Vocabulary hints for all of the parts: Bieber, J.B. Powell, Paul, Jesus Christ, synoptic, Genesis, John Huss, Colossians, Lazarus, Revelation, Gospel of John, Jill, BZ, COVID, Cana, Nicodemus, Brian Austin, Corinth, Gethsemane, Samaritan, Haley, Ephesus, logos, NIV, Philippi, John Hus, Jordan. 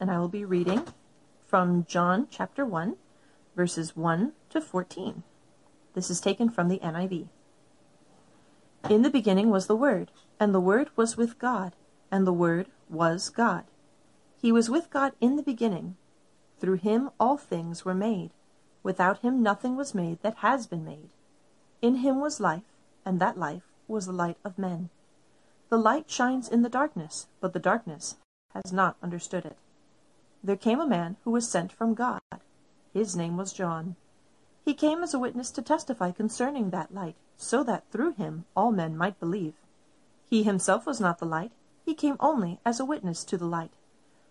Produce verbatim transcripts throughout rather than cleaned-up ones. and I will be reading from John chapter one, verses one to fourteen. This is taken from the N I V. In the beginning was the Word, and the Word was with God, and the Word was God. He was with God in the beginning. Through him all things were made. Without him nothing was made that has been made. In him was life, and that life was the light of men. The light shines in the darkness, but the darkness has not understood it. There came a man who was sent from God. His name was John. He came as a witness to testify concerning that light, so that through him all men might believe. He himself was not the light. He came only as a witness to the light.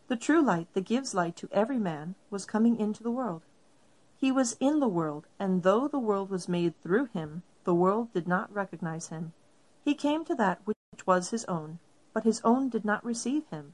The true light that gives light to every man was coming into the world. He was in the world, and though the world was made through him, the world did not recognize him. He came to that which was his own, but his own did not receive him.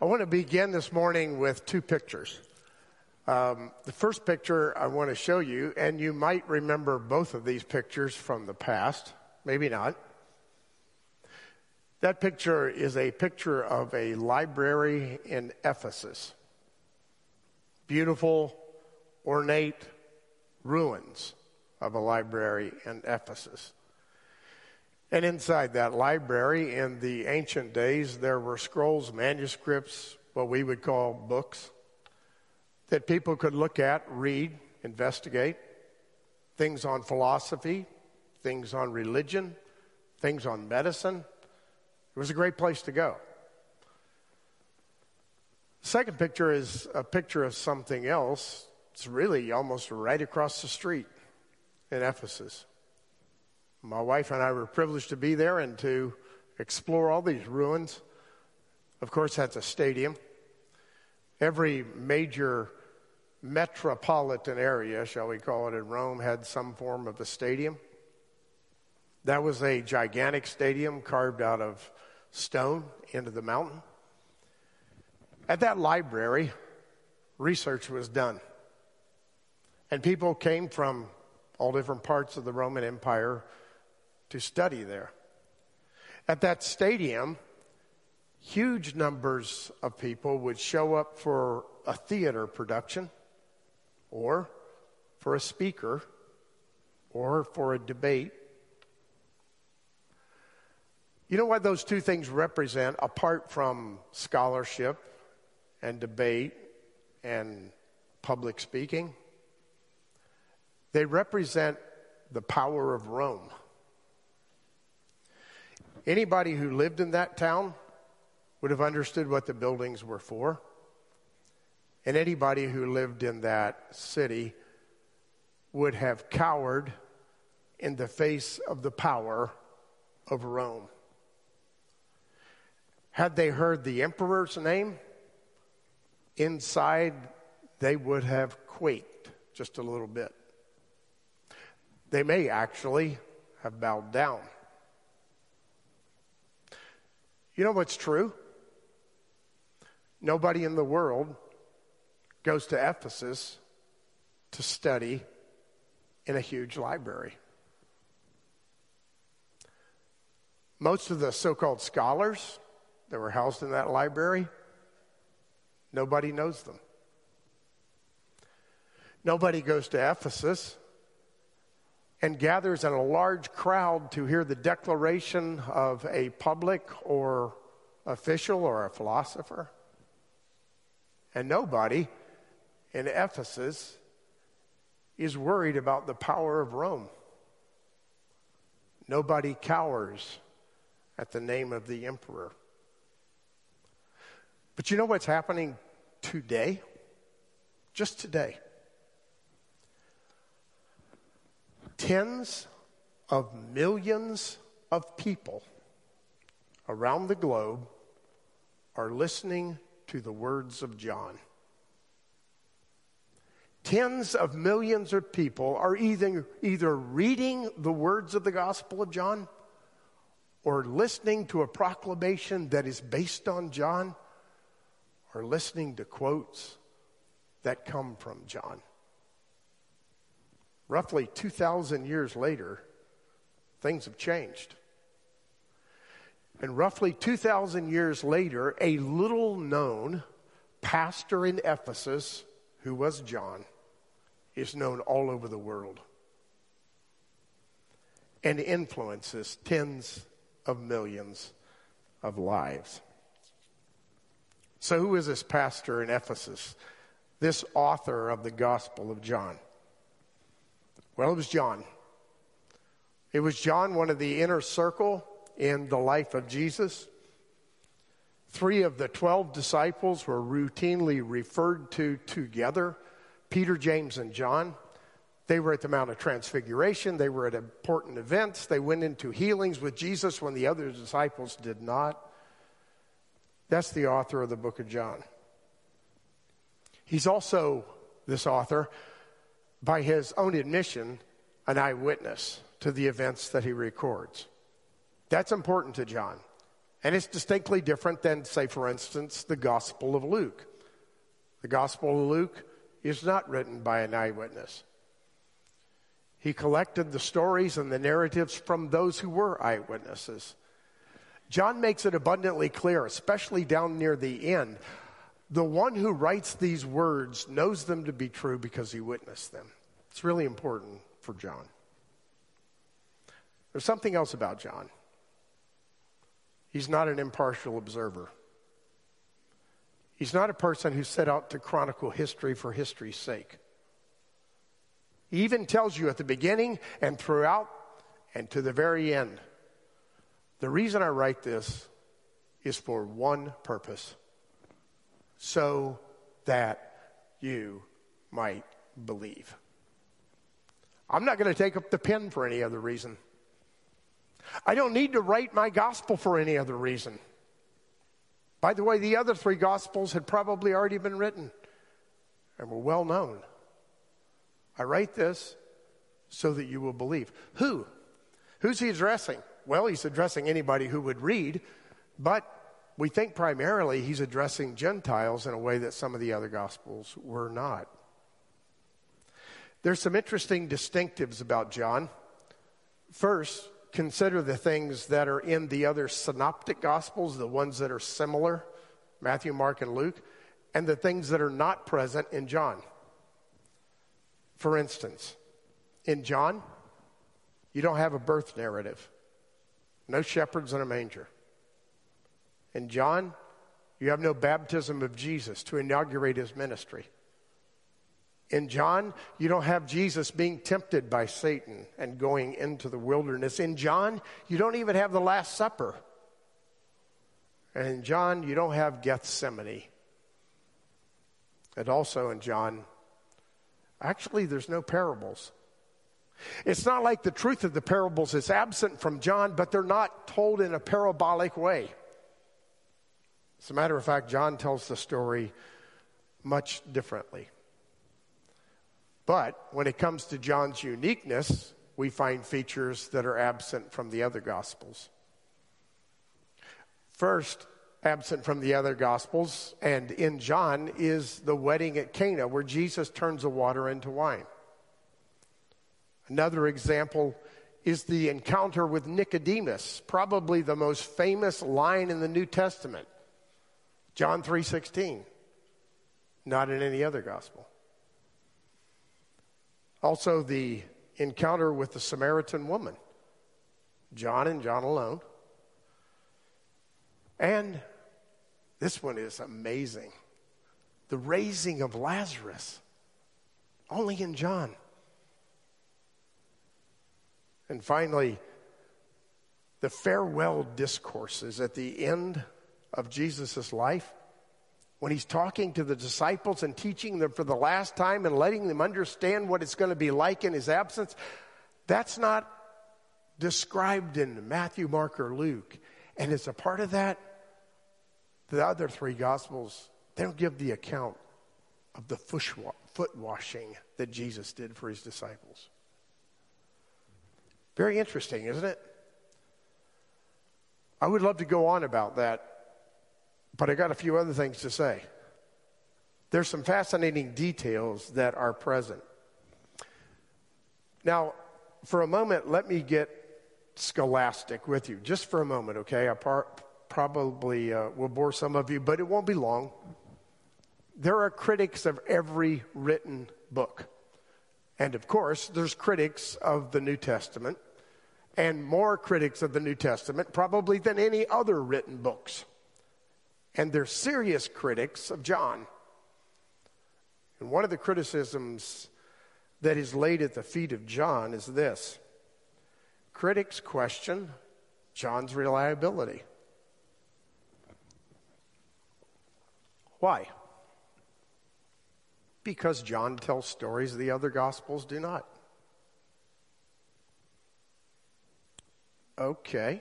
I want to begin this morning with two pictures. Um, the first picture I want to show you, and you might remember both of these pictures from the past, maybe not. That picture is a picture of a library in Ephesus. Beautiful, ornate ruins of a library in Ephesus. And inside that library, in the ancient days, there were scrolls, manuscripts, what we would call books, that people could look at, read, investigate, things on philosophy, things on religion, things on medicine. It was a great place to go. The second picture is a picture of something else. It's really almost right across the street in Ephesus. My wife and I were privileged to be there and to explore all these ruins. Of course, that's a stadium. Every major metropolitan area, shall we call it, in Rome had some form of a stadium. That was a gigantic stadium carved out of stone into the mountain. At that library, research was done. And people came from all different parts of the Roman Empire to study there. At that stadium, huge numbers of people would show up for a theater production or for a speaker or for a debate. You know what those two things represent, apart from scholarship and debate and public speaking? They represent the power of Rome. Anybody who lived in that town would have understood what the buildings were for. And anybody who lived in that city would have cowered in the face of the power of Rome. Had they heard the emperor's name, inside they would have quaked just a little bit. They may actually have bowed down. You know what's true? Nobody in the world goes to Ephesus to study in a huge library. Most of the so-called scholars that were housed in that library, nobody knows them. Nobody goes to Ephesus and gathers in a large crowd to hear the declaration of a public or official or a philosopher. And nobody in Ephesus is worried about the power of Rome. Nobody cowers at the name of the emperor. But you know what's happening today? Just today. Tens of millions of people around the globe are listening to the words of John. Tens of millions of people are either, either reading the words of the Gospel of John or listening to a proclamation that is based on John or listening to quotes that come from John. Roughly two thousand years later, things have changed. And roughly two thousand years later, a little-known pastor in Ephesus, who was John, is known all over the world and influences tens of millions of lives. So who is this pastor in Ephesus, this author of the Gospel of John? Well, it was John. It was John, one of the inner circle in the life of Jesus. Three of the twelve disciples were routinely referred to together, Peter, James, and John. They were at the Mount of Transfiguration. They were at important events. They went into healings with Jesus when the other disciples did not. That's the author of the book of John. He's also, this author, by his own admission, an eyewitness to the events that he records. That's important to John. And it's distinctly different than, say, for instance, the Gospel of Luke. The Gospel of Luke is not written by an eyewitness. He collected the stories and the narratives from those who were eyewitnesses. John makes it abundantly clear, especially down near the end, the one who writes these words knows them to be true because he witnessed them. It's really important for John. There's something else about John. He's not an impartial observer. He's not a person who set out to chronicle history for history's sake. He even tells you at the beginning and throughout and to the very end, the reason I write this is for one purpose, so that you might believe. I'm not going to take up the pen for any other reason. I don't need to write my gospel for any other reason. By the way, the other three gospels had probably already been written and were well known. I write this so that you will believe. Who? Who's he addressing? Well, he's addressing anybody who would read, but we think primarily he's addressing Gentiles in a way that some of the other gospels were not. There's some interesting distinctives about John. First, consider the things that are in the other synoptic gospels, the ones that are similar, Matthew, Mark, and Luke, and the things that are not present in John. For instance, in John, you don't have a birth narrative. No shepherds in a manger. In John, you have no baptism of Jesus to inaugurate his ministry. In John, you don't have Jesus being tempted by Satan and going into the wilderness. In John, you don't even have the Last Supper. And in John, you don't have Gethsemane. And also in John, actually, there's no parables. It's not like the truth of the parables is absent from John, but they're not told in a parabolic way. As a matter of fact, John tells the story much differently. But when it comes to John's uniqueness, we find features that are absent from the other Gospels. First, absent from the other Gospels, and in John, is the wedding at Cana, where Jesus turns the water into wine. Another example is the encounter with Nicodemus, probably the most famous line in the New Testament. John three sixteen, not in any other Gospel. Also, the encounter with the Samaritan woman, John and John alone. And this one is amazing. The raising of Lazarus, only in John. And finally, the farewell discourses at the end of Jesus' life, when he's talking to the disciples and teaching them for the last time and letting them understand what it's going to be like in his absence. That's not described in Matthew, Mark, or Luke. And as a part of that, the other three Gospels, they don't give the account of the foot washing that Jesus did for his disciples. Very interesting, isn't it? I would love to go on about that, but I got a few other things to say. There's some fascinating details that are present. Now, for a moment, let me get scholastic with you, just for a moment, okay? I par- probably uh, will bore some of you, but it won't be long. There are critics of every written book. And, of course, there's critics of the New Testament, and more critics of the New Testament probably than any other written books. And they're serious critics of John. And one of the criticisms that is laid at the feet of John is this. Critics question John's reliability. Why? Because John tells stories the other Gospels do not. Okay.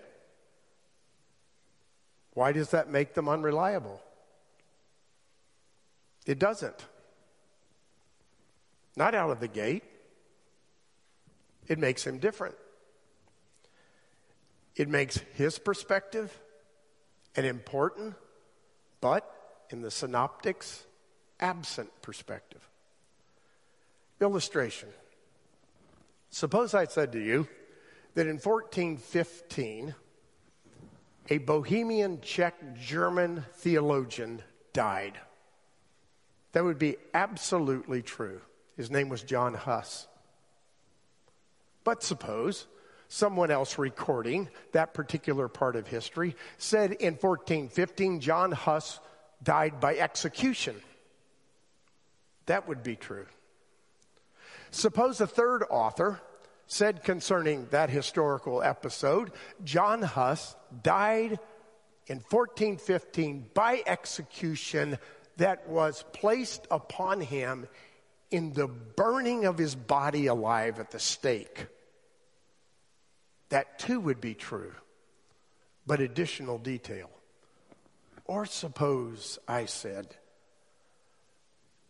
Why does that make them unreliable? It doesn't. Not out of the gate. It makes him different. It makes his perspective an important, but in the synoptics, absent perspective. Illustration. Suppose I said to you that in fourteen fifteen, a Bohemian Czech German theologian died. That would be absolutely true. His name was John Hus. But suppose someone else recording that particular part of history said in fourteen fifteen, John Huss died by execution. That would be true. Suppose a third author said concerning that historical episode, John Huss died in fourteen fifteen by execution that was placed upon him in the burning of his body alive at the stake. That too would be true, but additional detail. Or suppose I said,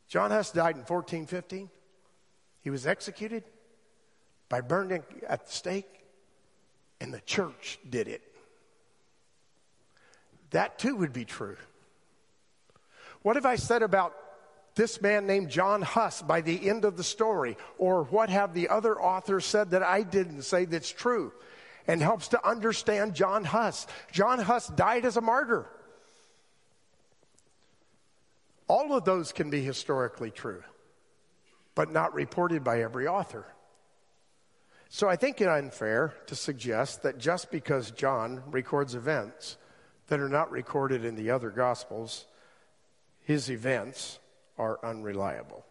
John Huss died in fourteen fifteen. He was executed by burning at the stake, and the church did it. That too would be true. What have I said about this man named John Huss by the end of the story? Or what have the other authors said that I didn't say that's true and helps to understand John Huss? John Huss died as a martyr. All of those can be historically true, but not reported by every author. So I think it unfair to suggest that just because John records events that are not recorded in the other Gospels, his events are unreliable.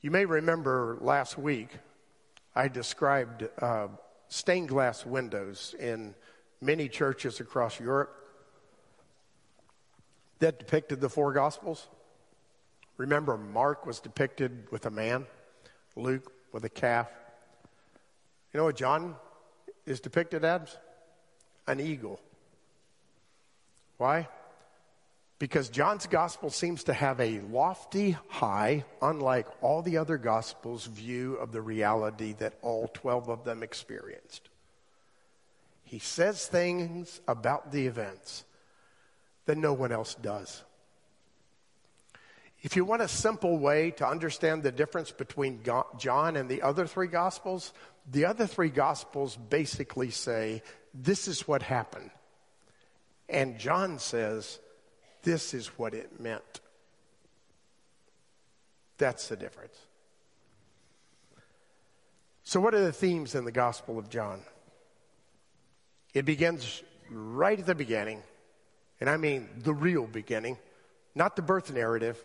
You may remember last week I described uh, stained glass windows in many churches across Europe that depicted the four Gospels. Remember, Mark was depicted with a man, Luke with a calf. You know what John is depicted as? An eagle. Why? Because John's gospel seems to have a lofty, high, unlike all the other gospels, view of the reality that all twelve of them experienced. He says things about the events that no one else does. If you want a simple way to understand the difference between John and the other three gospels, the other three gospels basically say, this is what happened. And John says, this is what it meant. That's the difference. So what are the themes in the Gospel of John? It begins right at the beginning, and I mean the real beginning, not the birth narrative.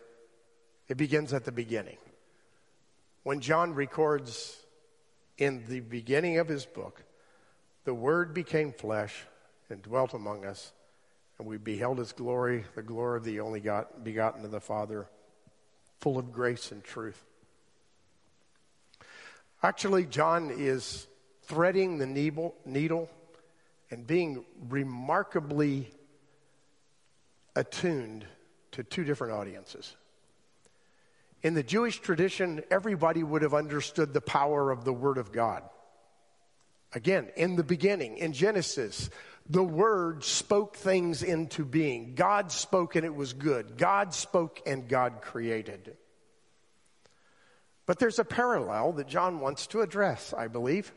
It begins at the beginning. When John records in the beginning of his book, the Word became flesh and dwelt among us, and we beheld his glory, the glory of the only begotten of the Father, full of grace and truth. Actually, John is threading the needle and being remarkably attuned to two different audiences. In the Jewish tradition, everybody would have understood the power of the Word of God. Again, in the beginning, in Genesis, the Word spoke things into being. God spoke and it was good. God spoke and God created. But there's a parallel that John wants to address, I believe.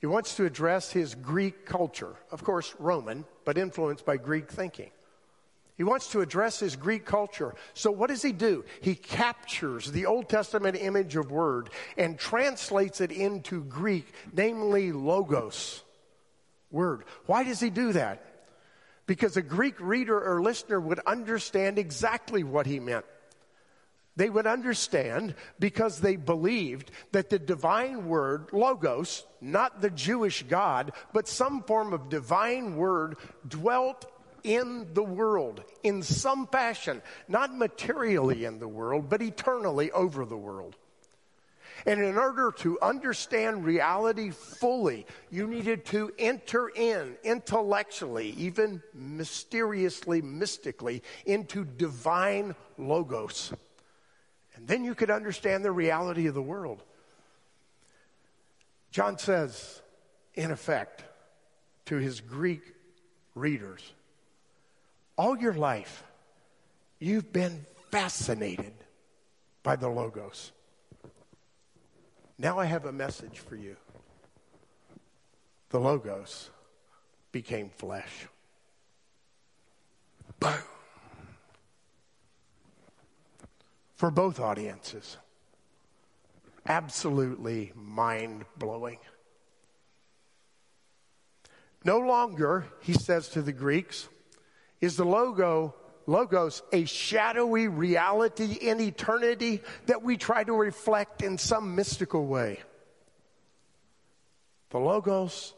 He wants to address his Greek culture. Of course, Roman, but influenced by Greek thinking. He wants to address his Greek culture. So what does he do? He captures the Old Testament image of word and translates it into Greek, namely logos, word. Why does he do that? Because a Greek reader or listener would understand exactly what he meant. They would understand because they believed that the divine word, logos, not the Jewish God, but some form of divine word dwelt in the world, in some fashion, not materially in the world, but eternally over the world. And in order to understand reality fully, you needed to enter in intellectually, even mysteriously, mystically, into divine logos. And then you could understand the reality of the world. John says, in effect, to his Greek readers, all your life, you've been fascinated by the logos. Now I have a message for you. The logos became flesh. Boom. For both audiences, absolutely mind-blowing. No longer, he says to the Greeks, is the logo, logos a shadowy reality in eternity that we try to reflect in some mystical way. The logos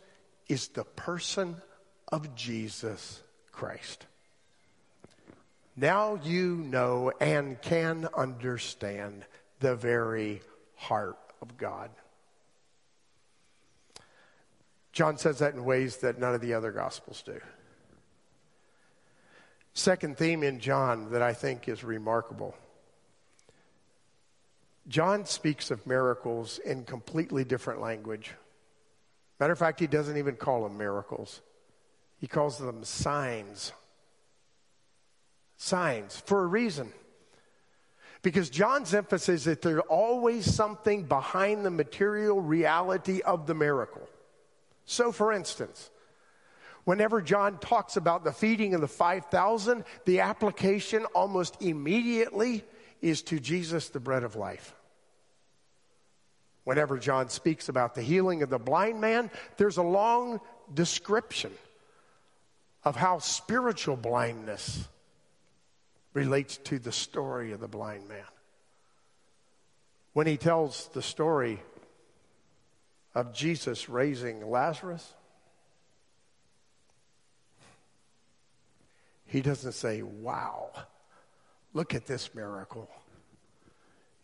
is the person of Jesus Christ. Now you know and can understand the very heart of God. John says that in ways that none of the other Gospels do. Second theme in John that I think is remarkable. John speaks of miracles in completely different language. Matter of fact, he doesn't even call them miracles. He calls them signs. Signs for a reason. Because John's emphasis is that there's always something behind the material reality of the miracle. So for instance, whenever John talks about the feeding of the five thousand, the application almost immediately is to Jesus, the bread of life. Whenever John speaks about the healing of the blind man, there's a long description of how spiritual blindness relates to the story of the blind man. When he tells the story of Jesus raising Lazarus, he doesn't say, wow, look at this miracle.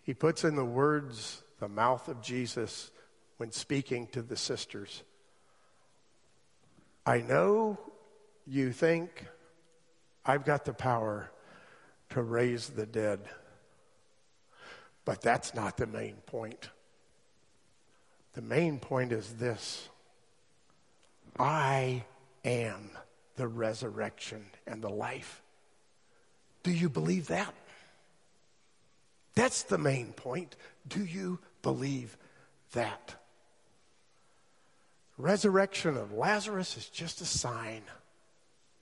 He puts in the words, the mouth of Jesus when speaking to the sisters. I know you think I've got the power to raise the dead, but that's not the main point. The main point is this. I am the resurrection and the life. Do you believe that? That's the main point. Do you believe that? Resurrection of Lazarus is just a sign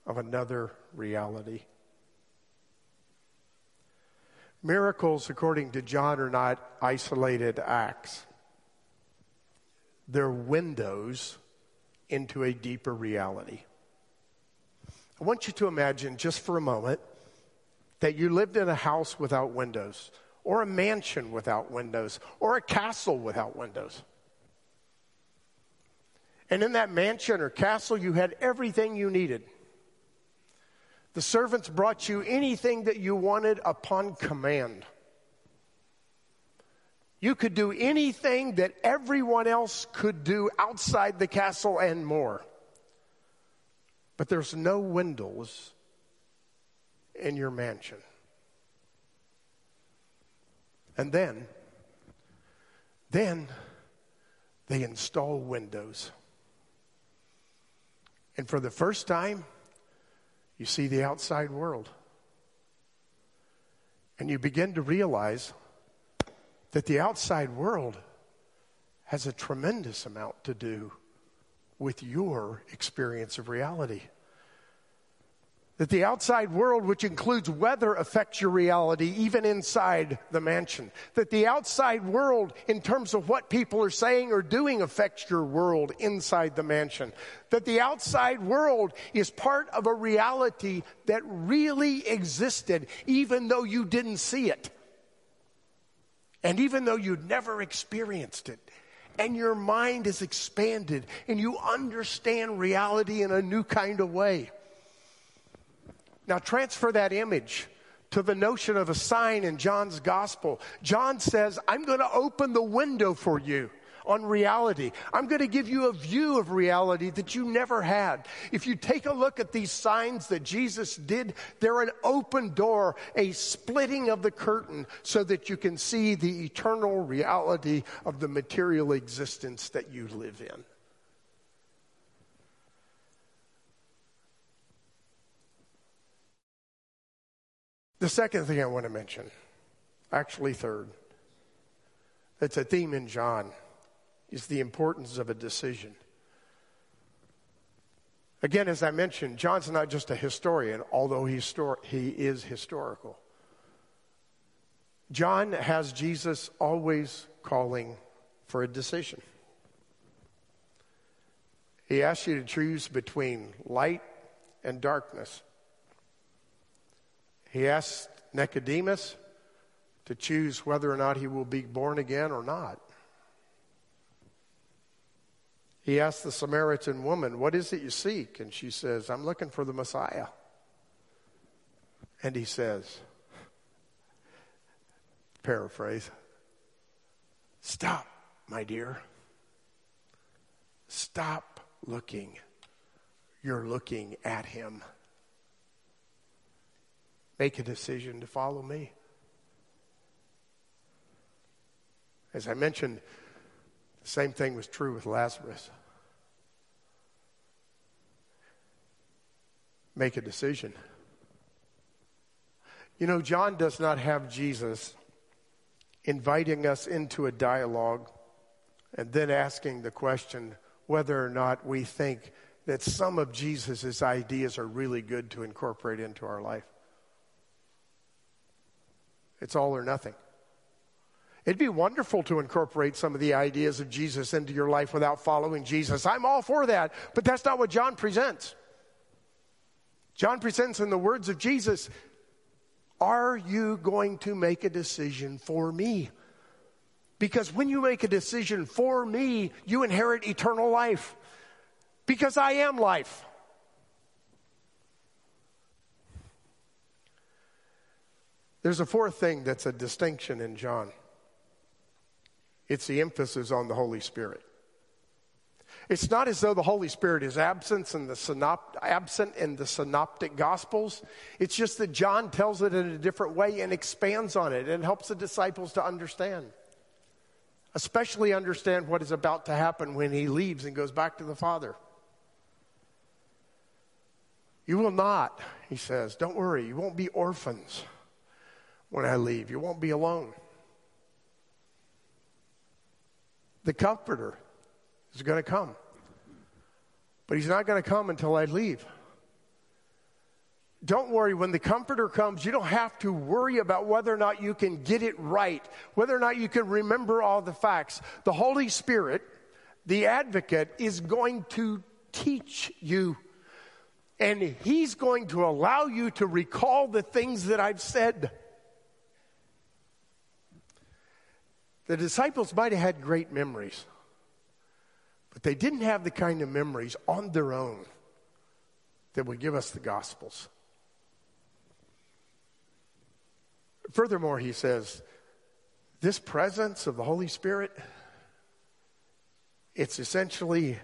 of another reality. Miracles, according to John, are not isolated acts. They're windows into a deeper reality. I want you to imagine just for a moment that you lived in a house without windows, or a mansion without windows, or a castle without windows. And in that mansion or castle, you had everything you needed. The servants brought you anything that you wanted upon command. You could do anything that everyone else could do outside the castle and more. But there's no windows in your mansion. And then, then they install windows. And for the first time, you see the outside world. And you begin to realize that the outside world has a tremendous amount to do with your experience of reality. That the outside world, which includes weather, affects your reality even inside the mansion. That the outside world, in terms of what people are saying or doing, affects your world inside the mansion. That the outside world is part of a reality that really existed, even though you didn't see it. And even though you'd never experienced it. And your mind is expanded, and you understand reality in a new kind of way. Now transfer that image to the notion of a sign in John's gospel. John says, I'm going to open the window for you on reality. I'm going to give you a view of reality that you never had. If you take a look at these signs that Jesus did, they're an open door, a splitting of the curtain, so that you can see the eternal reality of the material existence that you live in. The second thing I want to mention, actually third, that's a theme in John, is the importance of a decision. Again, as I mentioned, John's not just a historian, although he's he is historical. John has Jesus always calling for a decision. He asks you to choose between light and darkness. He asks Nicodemus to choose whether or not he will be born again or not. He asks the Samaritan woman, what is it you seek? And she says, I'm looking for the Messiah. And he says, paraphrase, stop, my dear. Stop looking. You're looking at him. Make a decision to follow me. As I mentioned, the same thing was true with Lazarus. Make a decision. You know, John does not have Jesus inviting us into a dialogue and then asking the question whether or not we think that some of Jesus' ideas are really good to incorporate into our life. It's all or nothing. It'd be wonderful to incorporate some of the ideas of Jesus into your life without following Jesus. I'm all for that, but that's not what John presents. John presents, in the words of Jesus, are you going to make a decision for me? Because when you make a decision for me, you inherit eternal life. Because I am life. There's a fourth thing that's a distinction in John. It's the emphasis on the Holy Spirit. It's not as though the Holy Spirit is absent in the, synop- absent in the synoptic Gospels. It's just that John tells it in a different way and expands on it and helps the disciples to understand. Especially understand what is about to happen when he leaves and goes back to the Father. You will not, he says, don't worry, you won't be orphans. When I leave, you won't be alone. The Comforter is going to come. But he's not going to come until I leave. Don't worry, when the Comforter comes, you don't have to worry about whether or not you can get it right, whether or not you can remember all the facts. The Holy Spirit, the Advocate, is going to teach you. And he's going to allow you to recall the things that I've said. The disciples might have had great memories, but they didn't have the kind of memories on their own that would give us the Gospels. Furthermore, he says, this presence of the Holy Spirit, it's essentially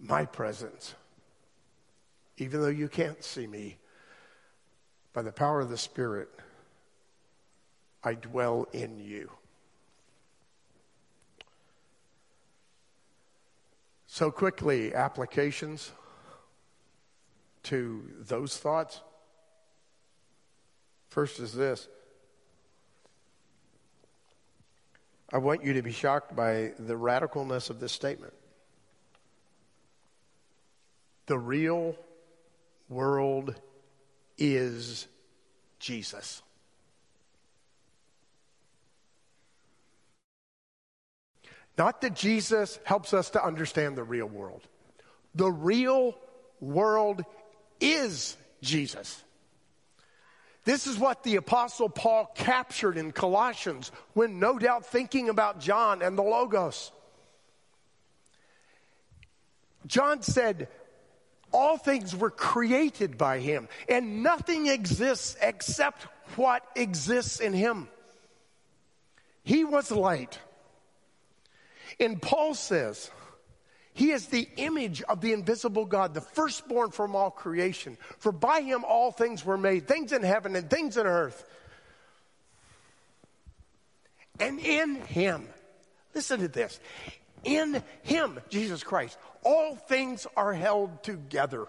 my presence. Even though you can't see me, by the power of the Spirit, I dwell in you. So quickly, applications to those thoughts. First is this. I want you to be shocked by the radicalness of this statement. The real world is Jesus. Not that Jesus helps us to understand the real world. The real world is Jesus. This is what the Apostle Paul captured in Colossians when no doubt thinking about John and the Logos. John said, all things were created by him, and nothing exists except what exists in him. He was light. And Paul says, he is the image of the invisible God, the firstborn from all creation. For by him all things were made, things in heaven and things in earth. And in him, listen to this, in him, Jesus Christ, all things are held together.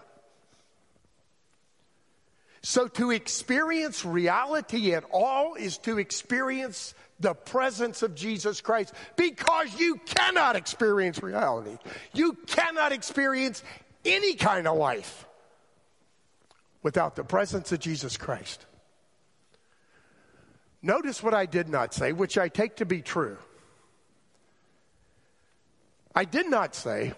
So to experience reality at all is to experience the presence of Jesus Christ, because you cannot experience reality. You cannot experience any kind of life without the presence of Jesus Christ. Notice what I did not say, which I take to be true. I did not say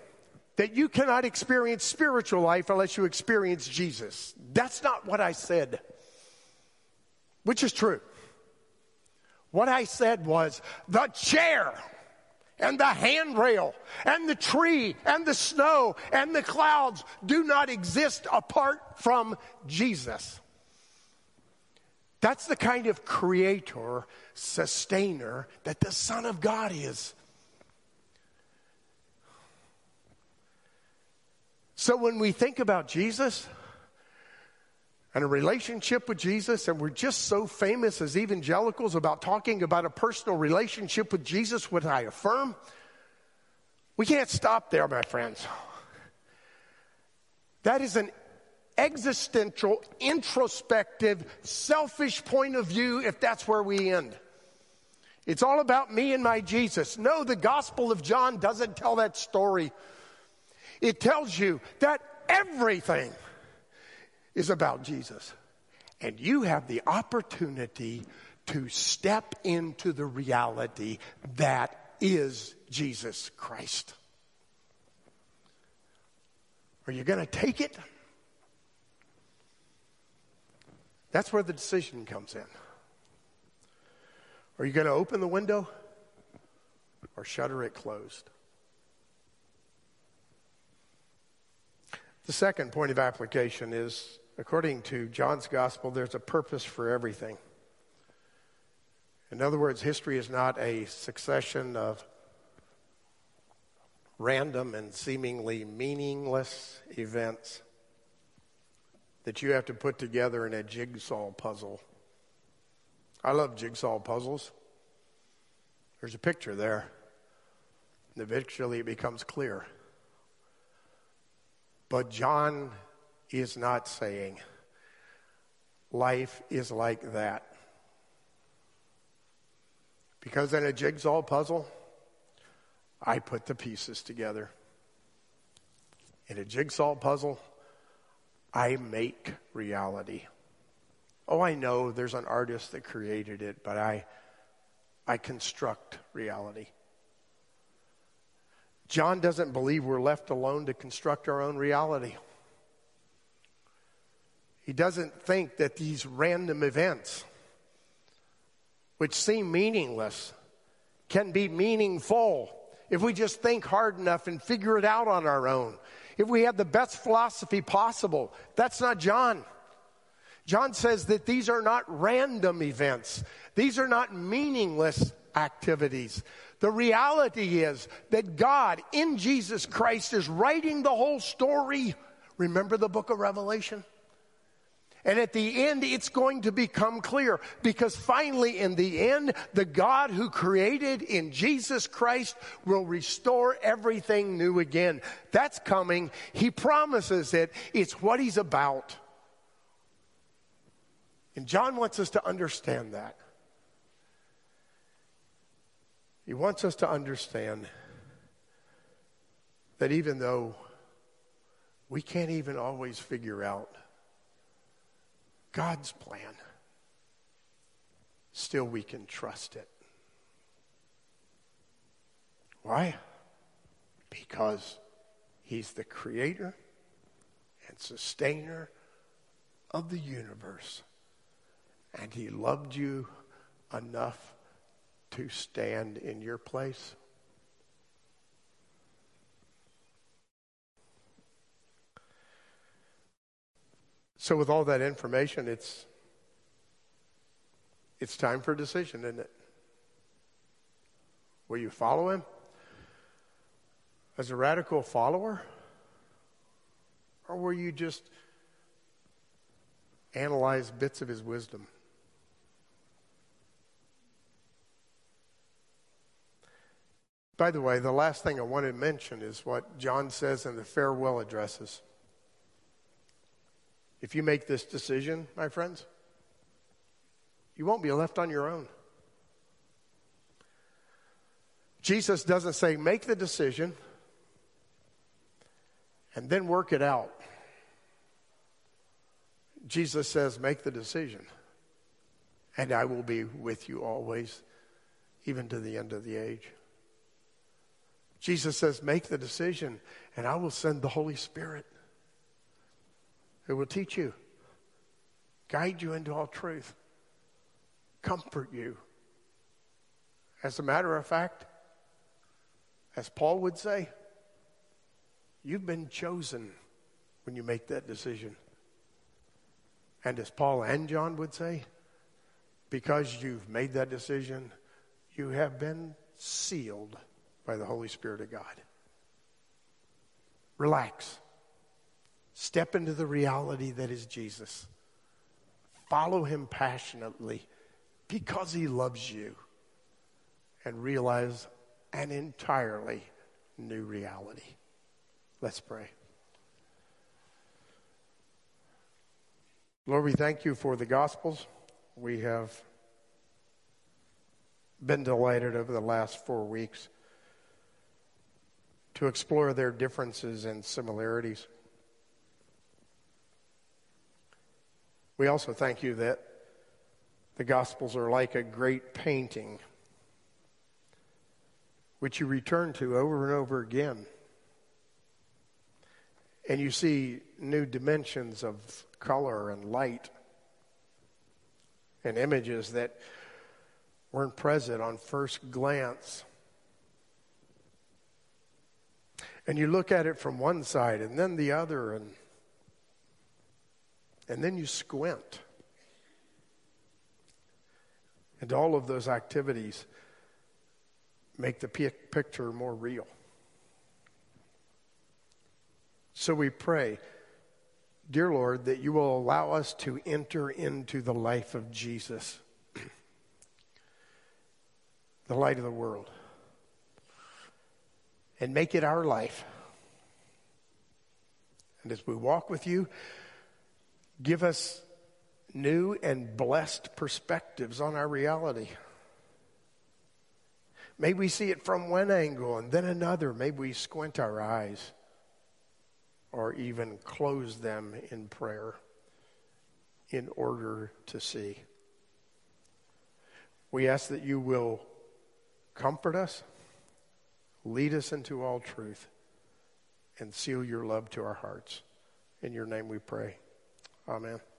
that you cannot experience spiritual life unless you experience Jesus. That's not what I said, which is true. What I said was the chair and the handrail and the tree and the snow and the clouds do not exist apart from Jesus. That's the kind of creator, sustainer that the Son of God is. So when we think about Jesus and a relationship with Jesus, and we're just so famous as evangelicals about talking about a personal relationship with Jesus, which I affirm, we can't stop there, my friends. That is an existential, introspective, selfish point of view if that's where we end. It's all about me and my Jesus. No, the Gospel of John doesn't tell that story. It tells you that everything is about Jesus. And you have the opportunity to step into the reality that is Jesus Christ. Are you going to take it? That's where the decision comes in. Are you going to open the window or shutter it closed? The second point of application is, according to John's gospel, there's a purpose for everything. In other words, history is not a succession of random and seemingly meaningless events that you have to put together in a jigsaw puzzle. I love jigsaw puzzles. There's a picture there, and eventually it becomes clear. But John is not saying life is like that. Because in a jigsaw puzzle, I put the pieces together. In a jigsaw puzzle, I make reality. Oh, I know there's an artist that created it, but I, I construct reality. John doesn't believe we're left alone to construct our own reality. He doesn't think that these random events, which seem meaningless, can be meaningful if we just think hard enough and figure it out on our own. If we have the best philosophy possible. That's not John. John says that these are not random events. These are not meaningless activities. The reality is that God in Jesus Christ is writing the whole story. Remember the book of Revelation? And at the end, it's going to become clear, because finally, in the end, the God who created in Jesus Christ will restore everything new again. That's coming. He promises it. It's what he's about. And John wants us to understand that. He wants us to understand that even though we can't even always figure out God's plan, still we can trust it. Why? Because he's the creator and sustainer of the universe. And he loved you enough to stand in your place. So with all that information, it's it's time for a decision, isn't it? Will you follow him as a radical follower? Or will you just analyze bits of his wisdom? By the way, the last thing I want to mention is what John says in the farewell addresses. If you make this decision, my friends, you won't be left on your own. Jesus doesn't say, make the decision and then work it out. Jesus says, make the decision, and I will be with you always, even to the end of the age. Jesus says, make the decision, and I will send the Holy Spirit, who will teach you, guide you into all truth, comfort you. As a matter of fact, as Paul would say, you've been chosen when you make that decision. And as Paul and John would say, because you've made that decision, you have been sealed by the Holy Spirit of God. Relax. Step into the reality that is Jesus. Follow him passionately because he loves you, and realize an entirely new reality. Let's pray. Lord, we thank you for the Gospels. We have been delighted over the last four weeks to explore their differences and similarities. We also thank you that the Gospels are like a great painting, which you return to over and over again. And you see new dimensions of color and light and images that weren't present on first glance. And you look at it from one side and then the other, and And then you squint. And all of those activities make the picture more real. So we pray, dear Lord, that you will allow us to enter into the life of Jesus, the light of the world, and make it our life. And as we walk with you, give us new and blessed perspectives on our reality. May we see it from one angle and then another. May we squint our eyes or even close them in prayer in order to see. We ask that you will comfort us, lead us into all truth, and seal your love to our hearts. In your name we pray. Amen.